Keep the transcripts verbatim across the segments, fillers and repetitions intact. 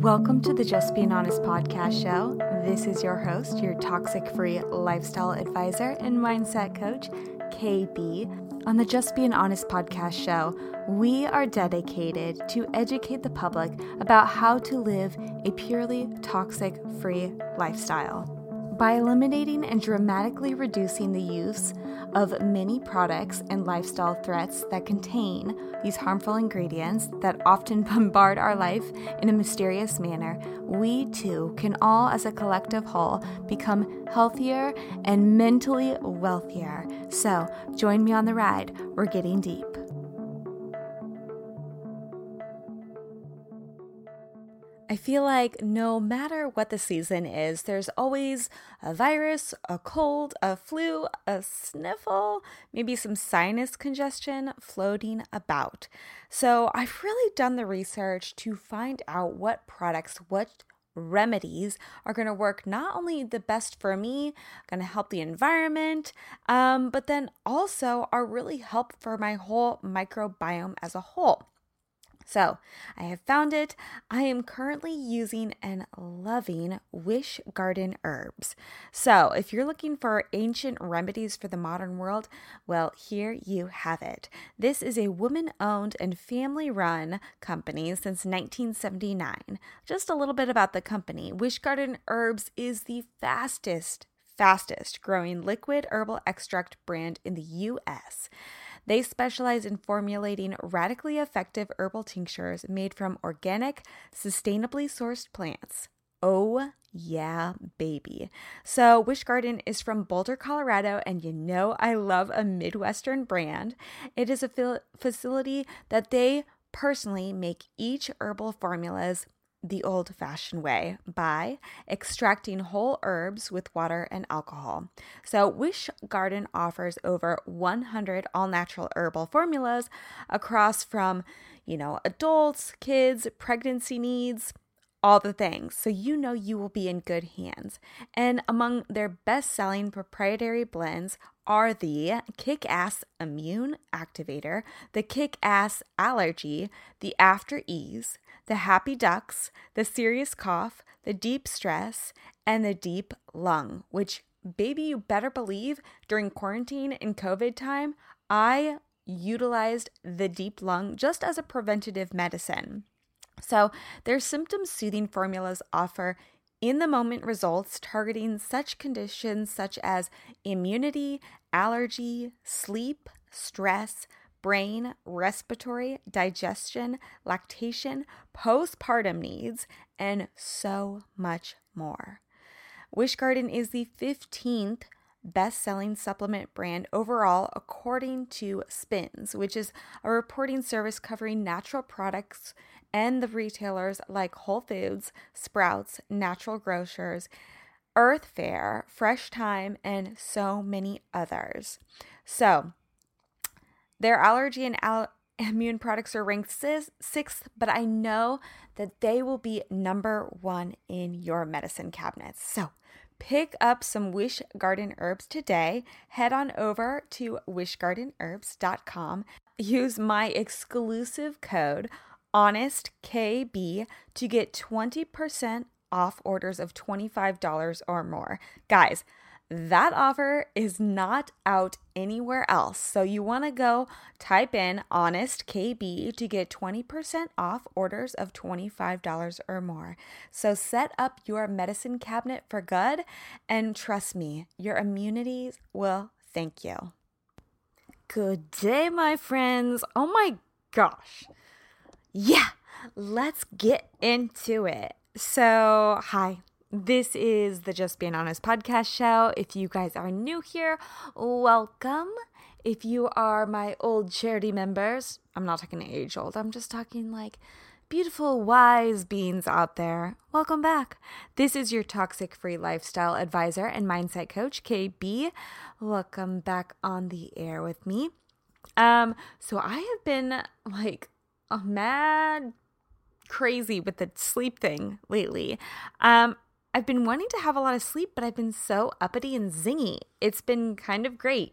Welcome to the Just Being Honest podcast show. This is your host, your toxic-free lifestyle advisor and mindset coach, K B. On the Just Being Honest podcast show, we are dedicated to educate the public about how to live a purely toxic-free lifestyle. By eliminating and dramatically reducing the use of many products and lifestyle threats that contain these harmful ingredients that often bombard our life in a mysterious manner, we too can all as a collective whole become healthier and mentally wealthier. So join me on the ride. We're getting deep. I feel like no matter what the season is, there's always a virus, a cold, a flu, a sniffle, maybe some sinus congestion floating about. So I've really done the research to find out what products, what remedies are going to work not only the best for me, going to help the environment, um, but then also are really helpful for my whole microbiome as a whole. So I have found it. I am currently using and loving Wish Garden Herbs. So if you're looking for ancient remedies for the modern world, well, here you have it. This is a woman-owned and family-run company since nineteen seventy-nine. Just a little bit about the company. Wish Garden Herbs is the fastest, fastest growing liquid herbal extract brand in the U S They specialize in formulating radically effective herbal tinctures made from organic, sustainably sourced plants. Oh, yeah, baby. So Wish Garden is from Boulder, Colorado, and you know I love a Midwestern brand. It is a fil- facility that they personally make each herbal formulas the old-fashioned way by extracting whole herbs with water and alcohol. So Wish Garden offers over one hundred all-natural herbal formulas across from, you know, adults, kids, pregnancy needs, all the things. So you know you will be in good hands. And among their best-selling proprietary blends are the Kick-Ass Immune Activator, the Kick-Ass Allergy, the After Ease, the Happy Ducks, the Serious Cough, the Deep Stress, and the Deep Lung, which, baby, you better believe during quarantine and COVID time, I utilized the Deep Lung just as a preventative medicine. So their symptom-soothing formulas offer in-the-moment results targeting such conditions such as immunity, allergy, sleep, stress, brain, respiratory, digestion, lactation, postpartum needs, and so much more. Wish Garden is the fifteenth best-selling supplement brand overall according to Spins, which is a reporting service covering natural products and the retailers like Whole Foods, Sprouts, Natural Grocers, Earth Fair, Fresh Thyme, and so many others. So their allergy and al- immune products are ranked sis- sixth, but I know that they will be number one in your medicine cabinets. So pick up some Wish Garden Herbs today. Head on over to wish garden herbs dot com. Use my exclusive code honest K B to get twenty percent off orders of twenty-five dollars or more. Guys, that offer is not out anywhere else. So you want to go type in honest K B to get twenty percent off orders of twenty-five dollars or more. So set up your medicine cabinet for good, and trust me, your immunities will thank you. Good day, my friends. Oh my gosh. Yeah, let's get into it. So, hi. This is the Just Being Honest podcast show. If you guys are new here, welcome. If you are my old charity members, I'm not talking age old. I'm just talking like beautiful, wise beings out there. Welcome back. This is your toxic-free lifestyle advisor and mindset coach, K B. Welcome back on the air with me. Um, so I have been like a mad crazy with the sleep thing lately. Um, I've been wanting to have a lot of sleep, but I've been so uppity and zingy. It's been kind of great.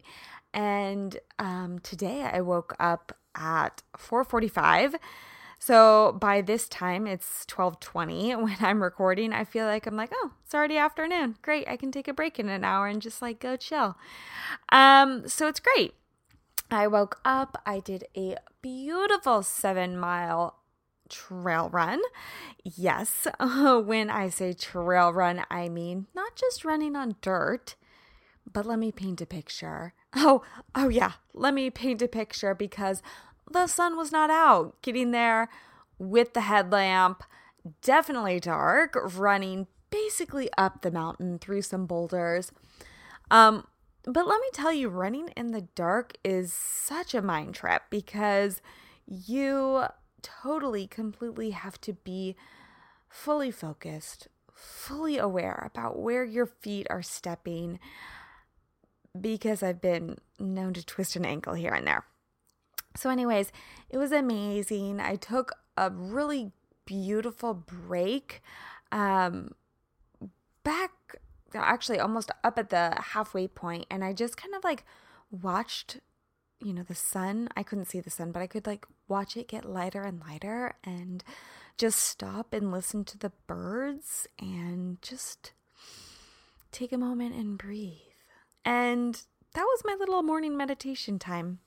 And um, today I woke up at four forty-five. So by this time, it's twelve twenty when I'm recording. I feel like I'm like, oh, it's already afternoon. Great. I can take a break in an hour and just like go chill. Um, so it's great. I woke up. I did a beautiful seven mile trail run. Yes. When I say trail run, I mean not just running on dirt, but let me paint a picture. Oh, oh yeah. Let me paint a picture because the sun was not out. Getting there with the headlamp, definitely dark, running basically up the mountain through some boulders. Um, but let me tell you, running in the dark is such a mind trip because you totally, completely have to be fully focused, fully aware about where your feet are stepping because I've been known to twist an ankle here and there. So anyways, it was amazing. I took a really beautiful break um, back, actually almost up at the halfway point, and I just kind of like watched, you know, the sun. I couldn't see the sun, but I could like watch it get lighter and lighter and just stop and listen to the birds and just take a moment and breathe. And that was my little morning meditation time.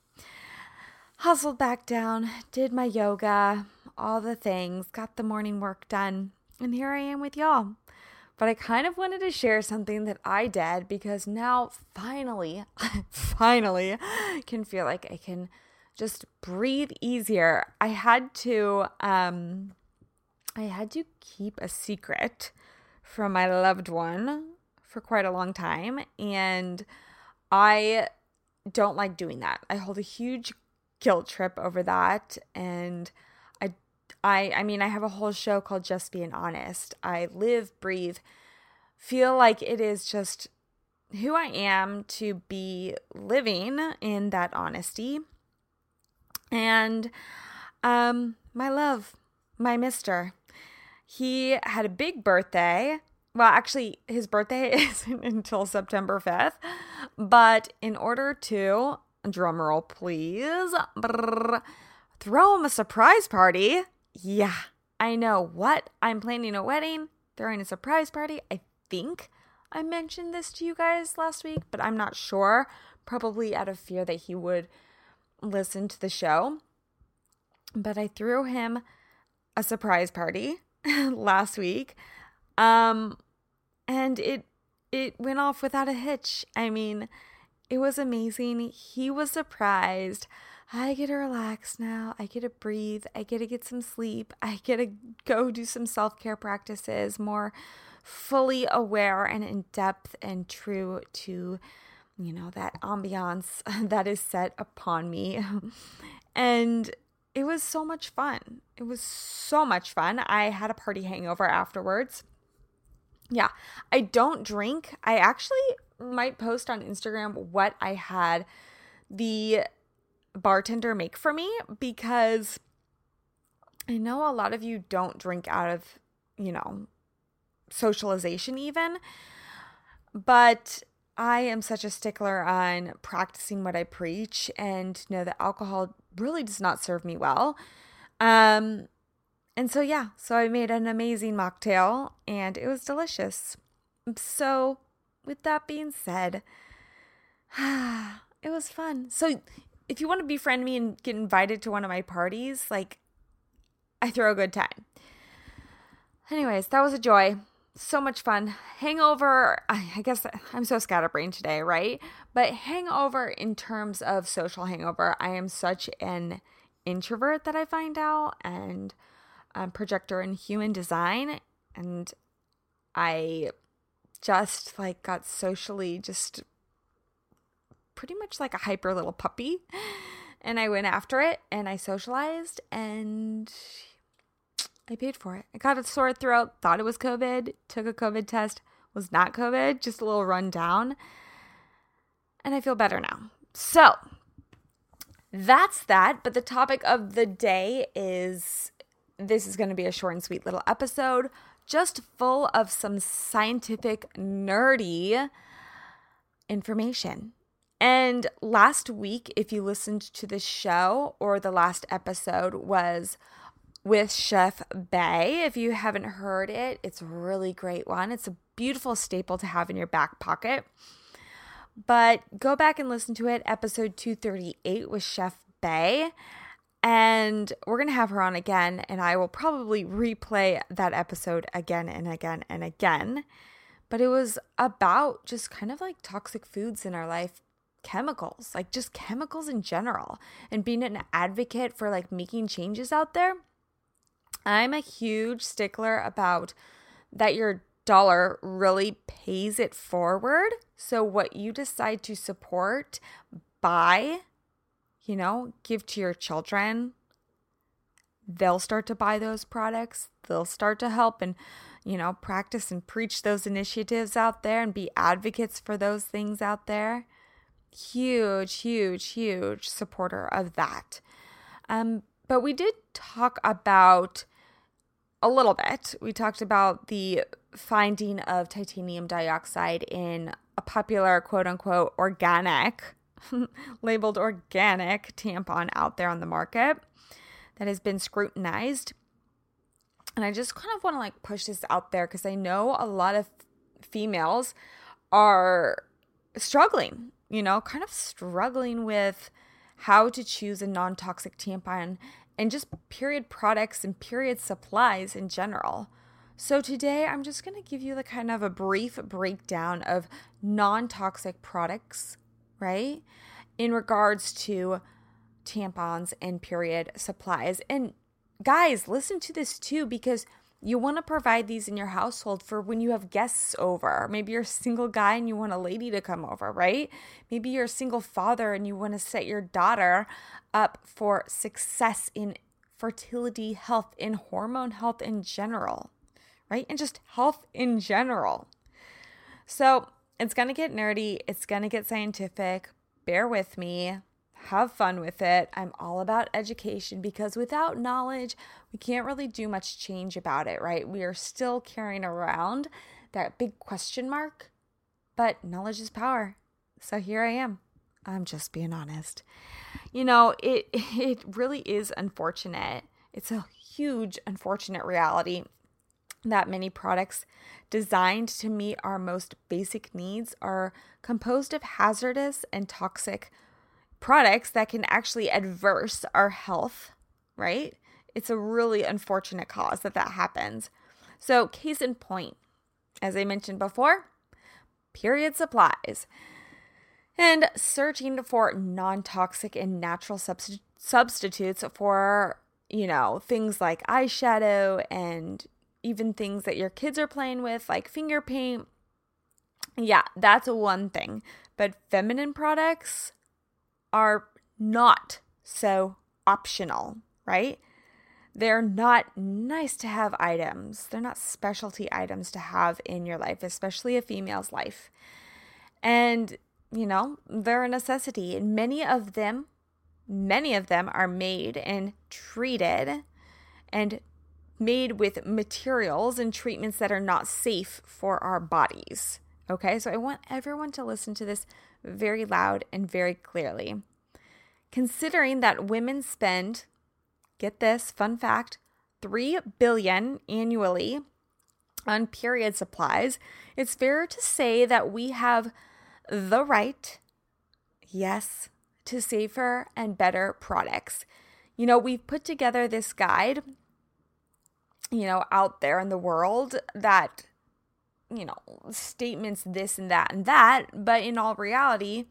Hustled back down, did my yoga, all the things, got the morning work done, and here I am with y'all. But I kind of wanted to share something that I did because now finally, finally can feel like I can just breathe easier. I had to, um, I had to keep a secret from my loved one for quite a long time, and I don't like doing that. I hold a huge guilt trip over that, and I, I, I mean, I have a whole show called Just Being Honest. I live, breathe, feel like it is just who I am to be living in that honesty. And um, my love, my mister, he had a big birthday. Well, actually, his birthday isn't until September fifth, but in order to drumroll, please. Brrr. Throw him a surprise party. Yeah, I know what. I'm planning a wedding, throwing a surprise party. I think I mentioned this to you guys last week, but I'm not sure. Probably out of fear that he would listen to the show. But I threw him a surprise party last week. Um, and it, it went off without a hitch. I mean, it was amazing. He was surprised. I get to relax now. I get to breathe. I get to get some sleep. I get to go do some self-care practices, more fully aware and in depth and true to, you know, that ambiance that is set upon me. And it was so much fun. It was so much fun. I had a party hangover afterwards. Yeah, I don't drink. I actually might post on Instagram what I had the bartender make for me because I know a lot of you don't drink out of, you know, socialization even, but I am such a stickler on practicing what I preach and know that alcohol really does not serve me well. Um, and so, yeah, so I made an amazing mocktail and it was delicious. So with that being said, it was fun. So if you want to befriend me and get invited to one of my parties, like, I throw a good time. Anyways, that was a joy. So much fun. Hangover, I guess I'm so scatterbrained today, right? But hangover in terms of social hangover, I am such an introvert that I find out, and I'm a projector in human design, and I just like got socially just pretty much like a hyper little puppy, and I went after it and I socialized and I paid for it. I got a sore throat, thought it was COVID, took a COVID test, was not COVID, just a little rundown, and I feel better now. So that's that. But the topic of the day is, this is going to be a short and sweet little episode, just full of some scientific nerdy information. And last week, if you listened to the show, or the last episode was with Chef Bae. If you haven't heard it, it's a really great one. It's a beautiful staple to have in your back pocket. But go back and listen to it, episode two thirty-eight with Chef Bae. And we're going to have her on again, and I will probably replay that episode again and again and again. But it was about just kind of like toxic foods in our life, chemicals, like just chemicals in general, and being an advocate for like making changes out there. I'm a huge stickler about that your dollar really pays it forward. So what you decide to support, buy, you know, give to your children, they'll start to buy those products. They'll start to help and, you know, practice and preach those initiatives out there and be advocates for those things out there. Huge, huge, huge supporter of that. Um, but we did talk about a little bit. We talked about the finding of titanium dioxide in a popular quote unquote organic labeled organic tampon out there on the market that has been scrutinized. And I just kind of want to like push this out there because I know a lot of females are struggling, you know, kind of struggling with how to choose a non-toxic tampon and just period products and period supplies in general. So today I'm just going to give you the kind of a brief breakdown of non-toxic products, right? In regards to tampons and period supplies. And guys, listen to this too, because you want to provide these in your household for when you have guests over. Maybe you're a single guy and you want a lady to come over, right? Maybe you're a single father and you want to set your daughter up for success in fertility, health, and hormone health in general, right? And just health in general. So it's going to get nerdy. It's going to get scientific. Bear with me. Have fun with it. I'm all about education because without knowledge, we can't really do much change about it, right? We are still carrying around that big question mark, but knowledge is power. So here I am. I'm just being honest. You know, it it really is unfortunate. It's a huge, unfortunate reality that many products designed to meet our most basic needs are composed of hazardous and toxic products that can actually adverse our health, right? It's a really unfortunate cause that that happens. So case in point, as I mentioned before, period supplies and searching for non-toxic and natural subst- substitutes for, you know, things like eyeshadow and even things that your kids are playing with, like finger paint. Yeah, that's one thing. But feminine products are not so optional, right? They're not nice to have items. They're not specialty items to have in your life, especially a female's life. And, you know, they're a necessity. And many of them, many of them are made and treated and made with materials and treatments that are not safe for our bodies. Okay, so I want everyone to listen to this very loud and very clearly. Considering that women spend, get this, fun fact, three billion dollars annually on period supplies, it's fair to say that we have the right, yes, to safer and better products. You know, we've put together this guide, you know, out there in the world that, you know, statements this and that and that, but in all reality,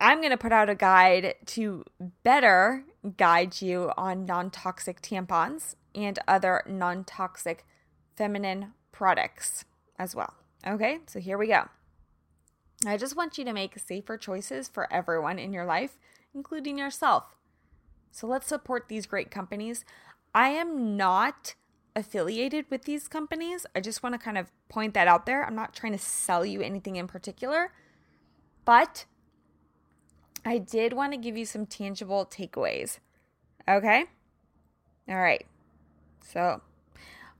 I'm going to put out a guide to better guide you on non-toxic tampons and other non-toxic feminine products as well. Okay, so here we go. I just want you to make safer choices for everyone in your life, including yourself. So let's support these great companies. I am not affiliated with these companies. I just want to kind of point that out there. I'm not trying to sell you anything in particular, but I did want to give you some tangible takeaways. Okay? All right. So,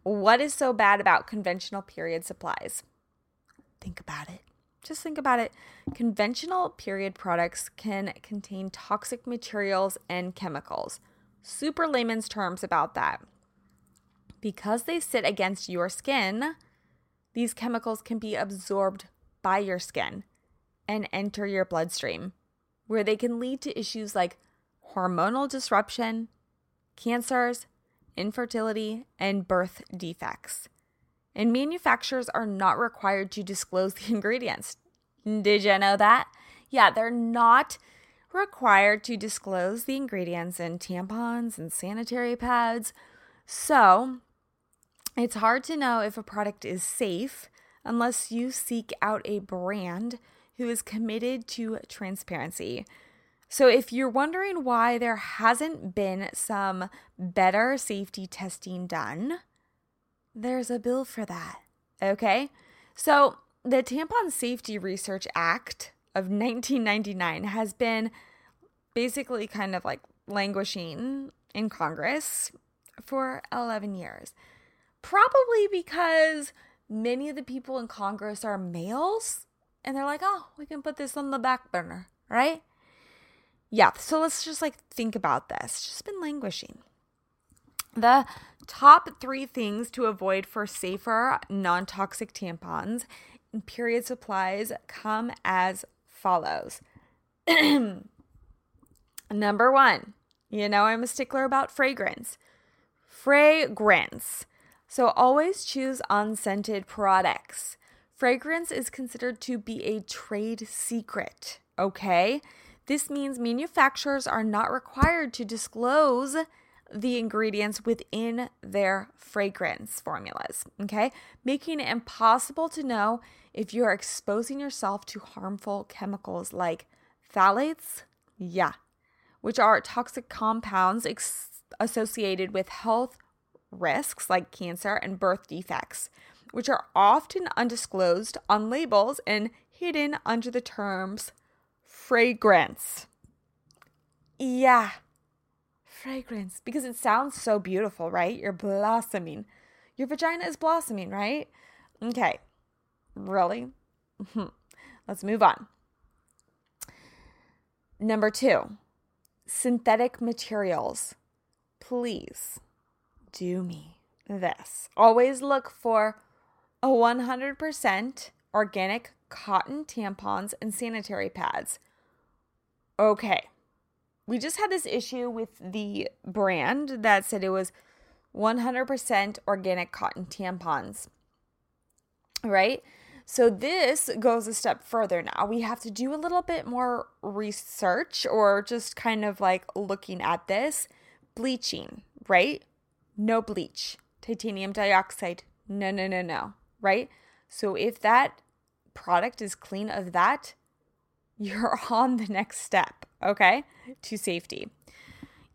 what is so bad about conventional period supplies? Think about it. Just think about it. Conventional period products can contain toxic materials and chemicals. Super layman's terms about that. because they sit against your skin, these chemicals can be absorbed by your skin and enter your bloodstream, where they can lead to issues like hormonal disruption, cancers, infertility, and birth defects. And manufacturers are not required to disclose the ingredients. Did you know that? Yeah, they're not required to disclose the ingredients in tampons and sanitary pads. So it's hard to know if a product is safe unless you seek out a brand who is committed to transparency. So if you're wondering why there hasn't been some better safety testing done, there's a bill for that, okay? So the Tampon Safety Research Act of nineteen ninety-nine has been basically kind of like languishing in Congress for eleven years, probably because many of the people in Congress are males, and they're like, oh, we can put this on the back burner, right? Yeah, so let's just like think about this. It's just been languishing. The top three things to avoid for safer, non-toxic tampons and period supplies come as follows. Number one, you know I'm a stickler about fragrance. Fragrance. So always choose unscented products. Fragrance is considered to be a trade secret, okay? This means manufacturers are not required to disclose the ingredients within their fragrance formulas, okay? Making it impossible to know if you're exposing yourself to harmful chemicals like phthalates, yeah, which are toxic compounds ex- associated with health risks like cancer and birth defects, which are often undisclosed on labels and hidden under the terms fragrance. Yeah, fragrance, because it sounds so beautiful, right? You're blossoming. Your vagina is blossoming, right? Okay, really? Let's move on. Number two, synthetic materials. Please do me this. Always look for a one hundred percent organic cotton tampons and sanitary pads. Okay. We just had this issue with the brand that said it was one hundred percent organic cotton tampons, right? So this goes a step further now. We have to do a little bit more research or just kind of like looking at this. Bleaching, right? No bleach. Titanium dioxide, no, no, no, no, right? So if that product is clean of that, you're on the next step, okay, to safety.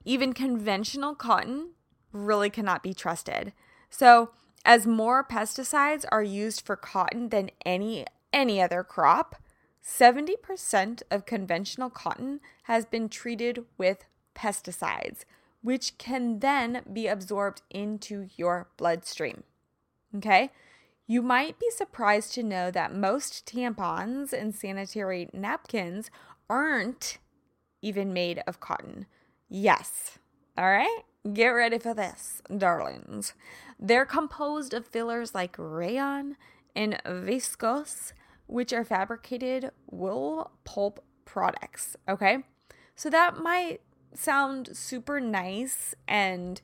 Even conventional cotton really cannot be trusted. So as more pesticides are used for cotton than any any other crop, seventy percent of conventional cotton has been treated with pesticides, which can then be absorbed into your bloodstream, okay? You might be surprised to know that most tampons and sanitary napkins aren't even made of cotton. Yes. All right? Get ready for this, darlings. They're composed of fillers like rayon and viscose, which are fabricated wool pulp products, okay? So that might sound super nice and,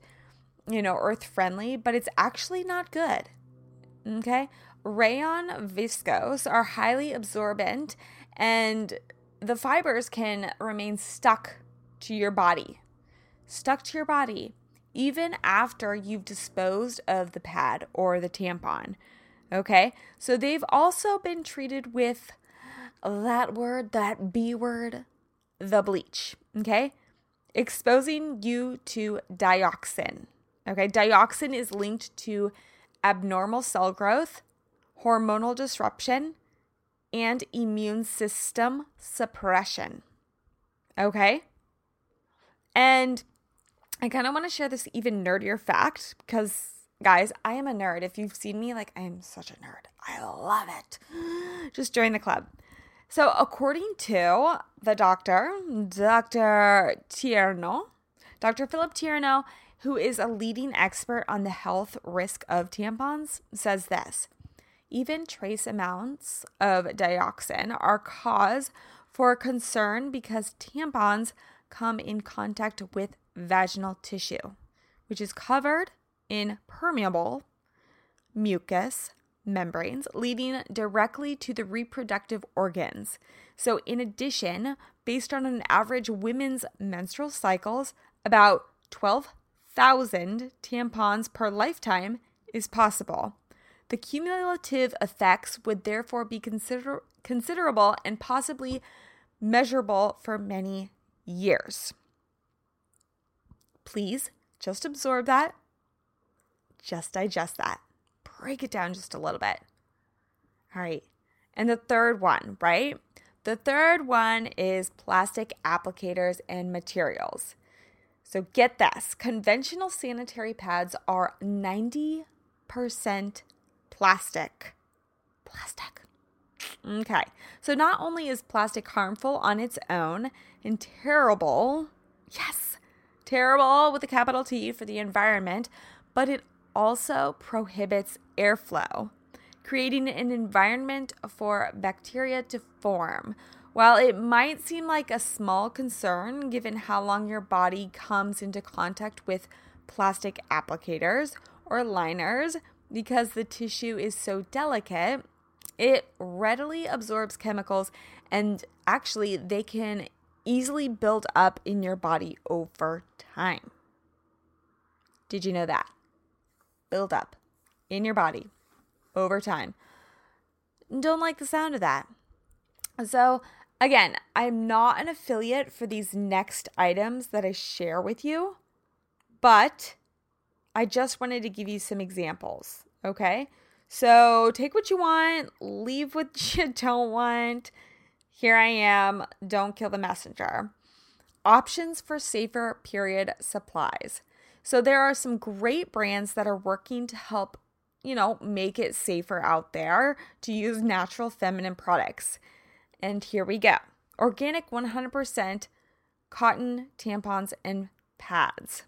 you know, earth-friendly, but it's actually not good. Okay, rayon viscose are highly absorbent and the fibers can remain stuck to your body, stuck to your body, even after you've disposed of the pad or the tampon. Okay, so they've also been treated with that word, that B word, the bleach. Okay, exposing you to dioxin. Okay, dioxin is linked to abnormal cell growth, hormonal disruption, and immune system suppression. Okay? And I kind of want to share this even nerdier fact because, guys, I am a nerd. If you've seen me, like, I am such a nerd. I love it. Just join the club. So according to the doctor, Dr. Tierno, Doctor Philip Tierno, who is a leading expert on the health risk of tampons, says this: even trace amounts of dioxin are cause for concern because tampons come in contact with vaginal tissue, which is covered in permeable mucus membranes, leading directly to the reproductive organs. So in addition, based on an average women's menstrual cycles, about twelve thousand tampons per lifetime is possible. The cumulative effects would therefore be consider- considerable and possibly measurable for many years. Please just absorb that. Just digest that. Break it down just a little bit. All right. And the third one, right? The third one is plastic applicators and materials. So get this. Conventional sanitary pads are ninety percent plastic. Plastic. Okay. So not only is plastic harmful on its own and terrible, yes, terrible with a capital T for the environment, but it also prohibits airflow, creating an environment for bacteria to form. While it might seem like a small concern given how long your body comes into contact with plastic applicators or liners, because the tissue is so delicate, it readily absorbs chemicals, and actually they can easily build up in your body over time. Did you know that? Build up in your body over time. Don't like the sound of that. So again, I'm not an affiliate for these next items that I share with you, but I just wanted to give you some examples, okay? So take what you want, leave what you don't want. Here I am, don't kill the messenger. Options for safer period supplies. So there are some great brands that are working to help, you know, make it safer out there to use natural feminine products. And here we go. Organic one hundred percent cotton tampons and pads.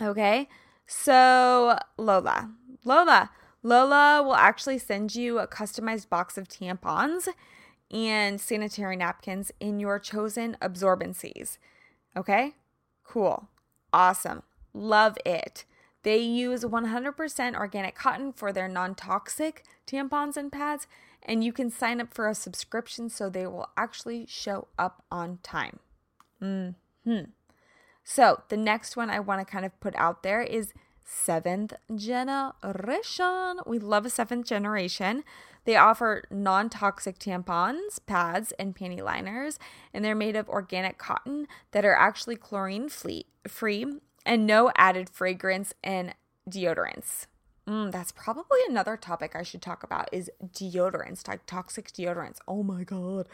Okay, so Lola. Lola. Lola will actually send you a customized box of tampons and sanitary napkins in your chosen absorbencies. Okay, cool. Awesome. Love it. They use one hundred percent organic cotton for their non-toxic tampons and pads, and you can sign up for a subscription so they will actually show up on time. Mm-hmm. So the next one I want to kind of put out there is Seventh Generation. We love a Seventh Generation. They offer non-toxic tampons, pads, and panty liners, and they're made of organic cotton that are actually chlorine-free and no added fragrance and deodorants. Mm, that's probably another topic I should talk about is deodorants, like toxic deodorants. Oh my God.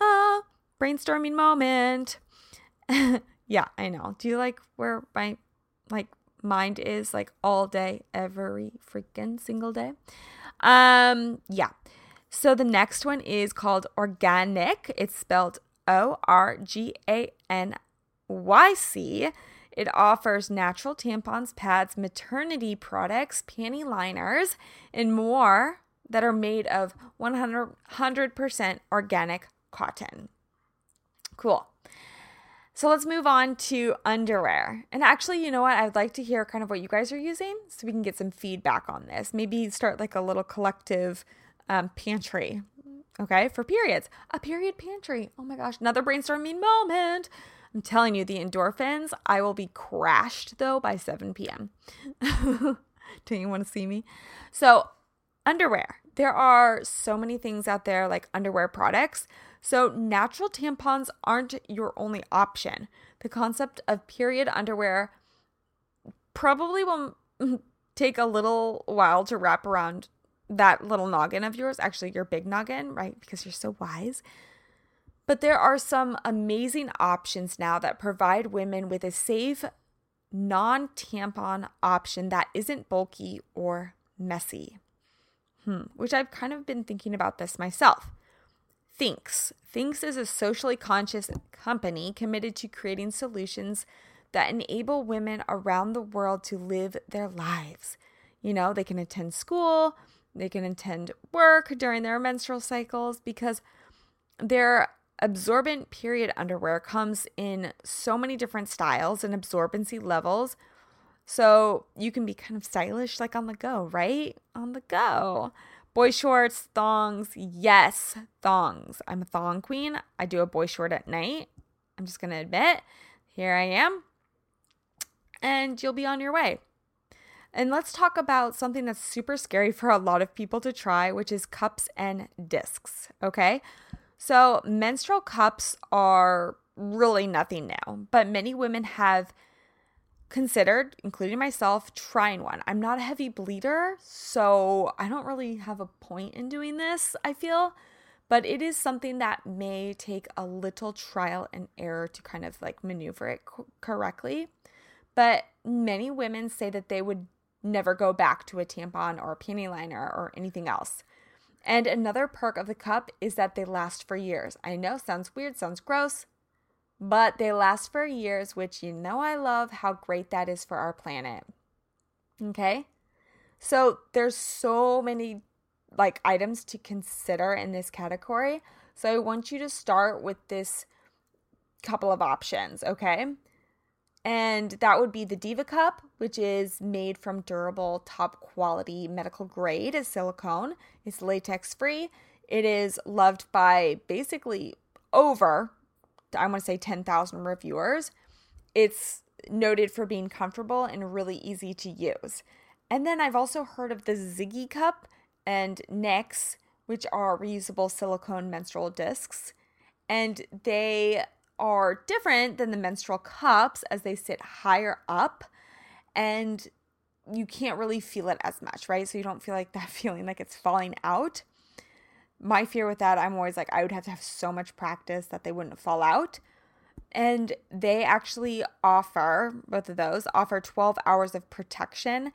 Ah, brainstorming moment. Yeah, I know. Do you like where my like mind is like all day, every freaking single day? Um, yeah. So the next one is called ORGANYC. It's spelled O R G A N Y C. It offers natural tampons, pads, maternity products, panty liners, and more that are made of one hundred percent organic cotton. Cool. So let's move on to underwear. And actually, you know what? I'd like to hear kind of what you guys are using so we can get some feedback on this. Maybe start like a little collective um, pantry, okay, for periods. A period pantry. Oh my gosh, another brainstorming moment. I'm telling you, the endorphins, I will be crashed though by seven p.m. Don't you want to see me? So underwear. There are so many things out there like underwear products. So natural tampons aren't your only option. The concept of period underwear probably will take a little while to wrap around that little noggin of yours, actually your big noggin, right? Because you're so wise. But there are some amazing options now that provide women with a safe, non-tampon option that isn't bulky or messy, hmm. which I've kind of been thinking about this myself. Thinx. Thinx is a socially conscious company committed to creating solutions that enable women around the world to live their lives. You know, they can attend school, they can attend work during their menstrual cycles, because their absorbent period underwear comes in so many different styles and absorbency levels. So you can be kind of stylish, like on the go, right? On the go. Boy shorts, thongs. Yes, thongs. I'm a thong queen. I do a boy short at night. I'm just going to admit, here I am. And you'll be on your way. And let's talk about something that's super scary for a lot of people to try, which is cups and discs, okay? So menstrual cups are really nothing now, but many women have considered, including myself, trying one. I'm not a heavy bleeder, so I don't really have a point in doing this, I feel, but it is something that may take a little trial and error to kind of like maneuver it co- correctly. But many women say that they would never go back to a tampon or a panty liner or anything else. And another perk of the cup is that they last for years. I know, sounds weird, sounds gross, but they last for years, which you know I love how great that is for our planet. Okay? So there's so many like items to consider in this category. So I want you to start with this couple of options, okay? And that would be the Diva Cup, which is made from durable, top-quality medical grade. It's silicone. It's latex-free. It is loved by basically over, I want to say, ten thousand reviewers. It's noted for being comfortable and really easy to use. And then I've also heard of the Ziggy Cup and N Y X, which are reusable silicone menstrual discs. And they are different than the menstrual cups as they sit higher up and you can't really feel it as much, right? So you don't feel like that feeling like it's falling out. My fear with that, I'm always like, I would have to have so much practice that they wouldn't fall out. And they actually offer, both of those, offer twelve hours of protection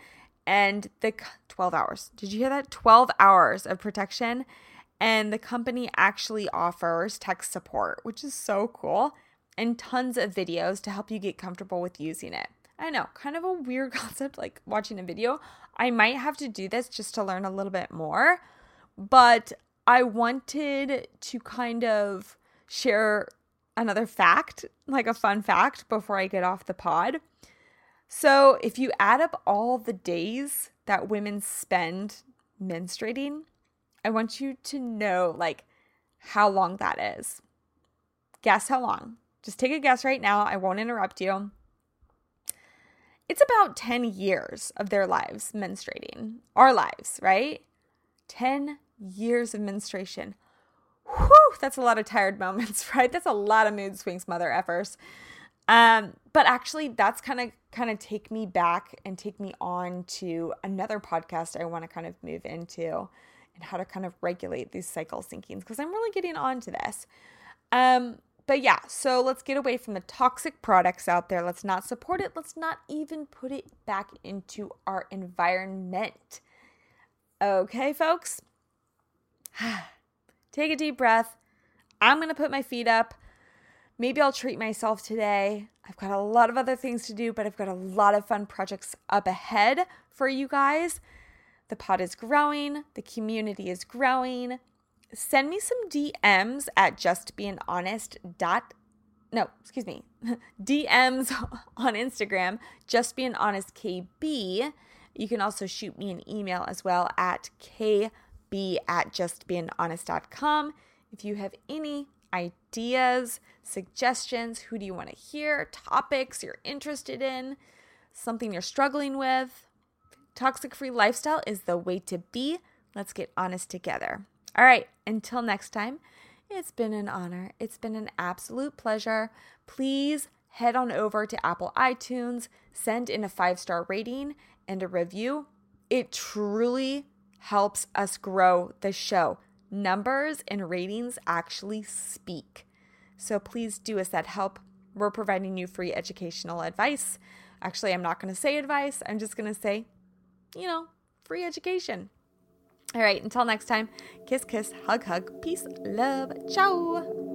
and the twelve hours. Did you hear that? twelve hours of protection. And the company actually offers tech support, which is so cool, and tons of videos to help you get comfortable with using it. I know, kind of a weird concept, like watching a video. I might have to do this just to learn a little bit more, but I wanted to kind of share another fact, like a fun fact, before I get off the pod. So if you add up all the days that women spend menstruating, I want you to know, like, how long that is. Guess how long. Just take a guess right now. I won't interrupt you. It's about ten years of their lives menstruating. Our lives, right? ten years of menstruation. Whew, that's a lot of tired moments, right? That's a lot of mood swings, mother effers. Um, but actually, that's kind of kind of take me back and take me on to another podcast I want to kind of move into, and how to kind of regulate these cycle sinkings, because I'm really getting on to this. Um, but yeah, so let's get away from the toxic products out there. Let's not support it. Let's not even put it back into our environment. Okay, folks? Take a deep breath. I'm going to put my feet up. Maybe I'll treat myself today. I've got a lot of other things to do, but I've got a lot of fun projects up ahead for you guys. The pod is growing. The community is growing. Send me some D Ms at justbeinghonest. No, excuse me. D Ms on Instagram, justbeinghonest K B. You can also shoot me an email as well at K B at justbeinghonest dot com. If you have any ideas, suggestions, who do you want to hear, topics you're interested in, something you're struggling with, toxic-free lifestyle is the way to be. Let's get honest together. All right, until next time, it's been an honor. It's been an absolute pleasure. Please head on over to Apple iTunes, send in a five-star rating and a review. It truly helps us grow the show. Numbers and ratings actually speak. So please do us that help. We're providing you free educational advice. Actually, I'm not going to say advice. I'm just going to say, you know, free education. All right, until next time, kiss, kiss, hug, hug, peace, love, ciao.